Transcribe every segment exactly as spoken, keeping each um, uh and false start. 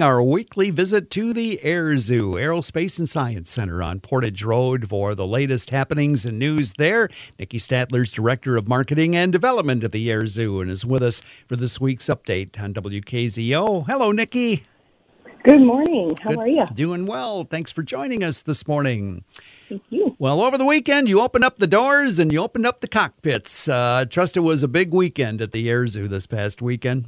Our weekly visit to the Air Zoo Aerospace and Science Center on Portage Road for the latest happenings and news there. Nikki Statler's Director of Marketing and Development at the Air Zoo and is with us for this week's update on W K Z O. Hello, Nikki. Good morning. How Good, are you? Doing well. Thanks for joining us this morning. Thank you. Well, over the weekend, you opened up the doors and you opened up the cockpits. Uh, I trust it was a big weekend at the Air Zoo this past weekend.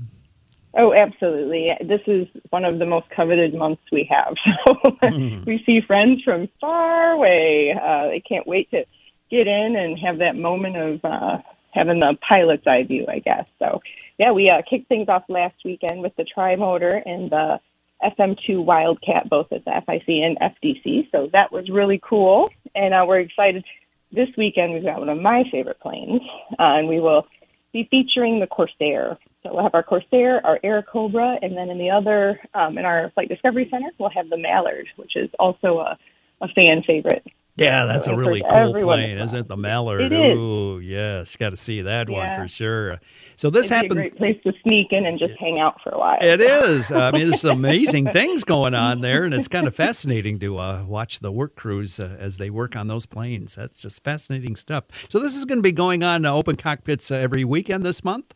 Oh, absolutely. This is one of the most coveted months we have. So mm. We see friends from far away. Uh, they can't wait to get in and have that moment of uh, having the pilot's eye view, I guess. So, yeah, we uh, kicked things off last weekend with the tri-motor and the F M two Wildcat, both at the F I C and F D C. So that was really cool. And uh, we're excited. This weekend, we've got one of my favorite planes, uh, and we will be featuring the Corsair. So we'll have our Corsair, our Air Cobra, and then in the other, um, in our Flight Discovery Center, we'll have the Mallard, which is also a, a fan favorite. Yeah, that's so a really cool plane, isn't it? The Mallard. It is. Ooh, yes, got to see that yeah. one for sure. So this It'd happened. Be a great place to sneak in and just hang out for a while. It is. I mean, there's amazing things going on there, and it's kind of fascinating to uh, watch the work crews uh, as they work on those planes. That's just fascinating stuff. So this is going to be going on uh, open cockpits uh, every weekend this month.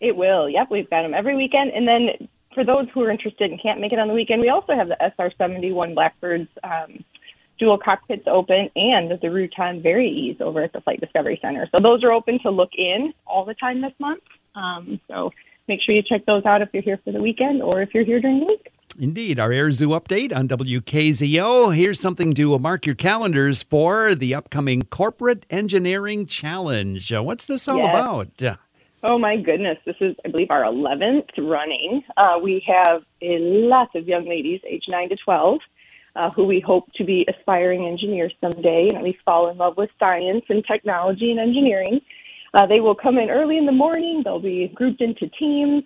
It will. Yep, we've got them every weekend. And then for those who are interested and can't make it on the weekend, we also have the S R seventy-one Blackbirds. Um, dual cockpits open, and the Rutan VariEze over at the Flight Discovery Center. So those are open to look in all the time this month. Um, so make sure you check those out if you're here for the weekend or if you're here during the week. Indeed. Our Air Zoo update on W K Z O. Here's something to mark your calendars for the upcoming Corporate Engineering Challenge. What's this all yes. about? Oh, my goodness. This is, I believe, our eleventh running. Uh, we have a lot of young ladies, age nine to twelve, Uh, who we hope to be aspiring engineers someday and at least fall in love with science and technology and engineering. Uh, they will come in early in the morning. They'll be grouped into teams,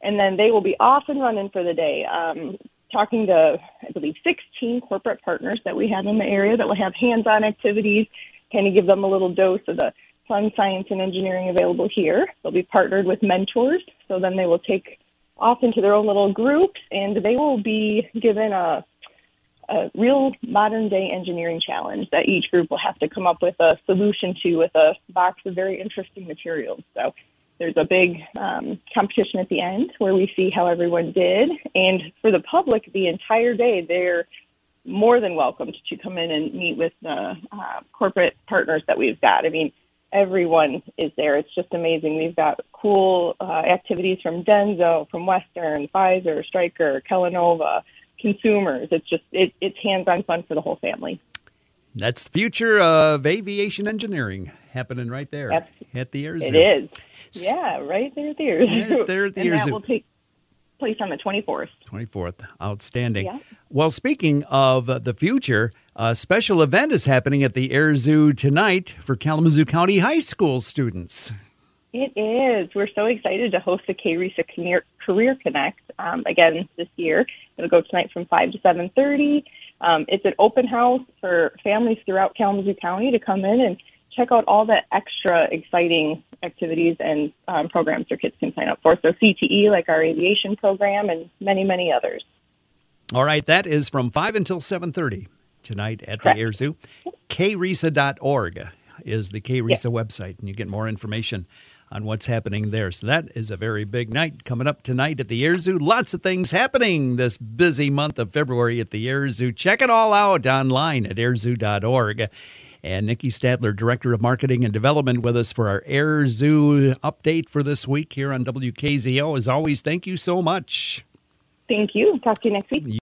and then they will be off and running for the day, um, talking to, I believe, sixteen corporate partners that we have in the area that will have hands-on activities, kind of give them a little dose of the fun science and engineering available here. They'll be partnered with mentors, so then they will take off into their own little groups, and they will be given a a real modern-day engineering challenge that each group will have to come up with a solution to with a box of very interesting materials. So there's a big um, competition at the end where we see how everyone did. And for the public, the entire day, they're more than welcome to come in and meet with the uh, corporate partners that we've got. I mean, everyone is there. It's just amazing. We've got cool uh, activities from Denso, from Western, Pfizer, Stryker, Kellanova, consumers. It's just, it, it's hands-on fun for the whole family. That's the future of aviation engineering happening right there That's, at the Air Zoo. It is. Yeah, right there at the Air Zoo. Right there at the and Air Zoo. That will take place on the twenty-fourth. twenty-fourth. Outstanding. Yeah. Well, speaking of the future, a special event is happening at the Air Zoo tonight for Kalamazoo County High School students. It is. We're so excited to host the K RESA Career Connect um, again this year. It'll go tonight from five to seven thirty. Um, it's an open house for families throughout Kalamazoo County to come in and check out all the extra exciting activities and um, programs their kids can sign up for. So C T E, like our aviation program, and many, many others. All right. That is from five until seven thirty tonight at Correct. the Air Zoo. K RESA dot org is the K RESA yes. website, and you get more information on what's happening there. So that is a very big night coming up tonight at the Air Zoo. Lots of things happening this busy month of February at the Air Zoo. Check it all out online at air zoo dot org. And Nikki Statler, Director of Marketing and Development, with us for our Air Zoo update for this week here on W K Z O. As always, thank you so much. Thank you. Talk to you next week.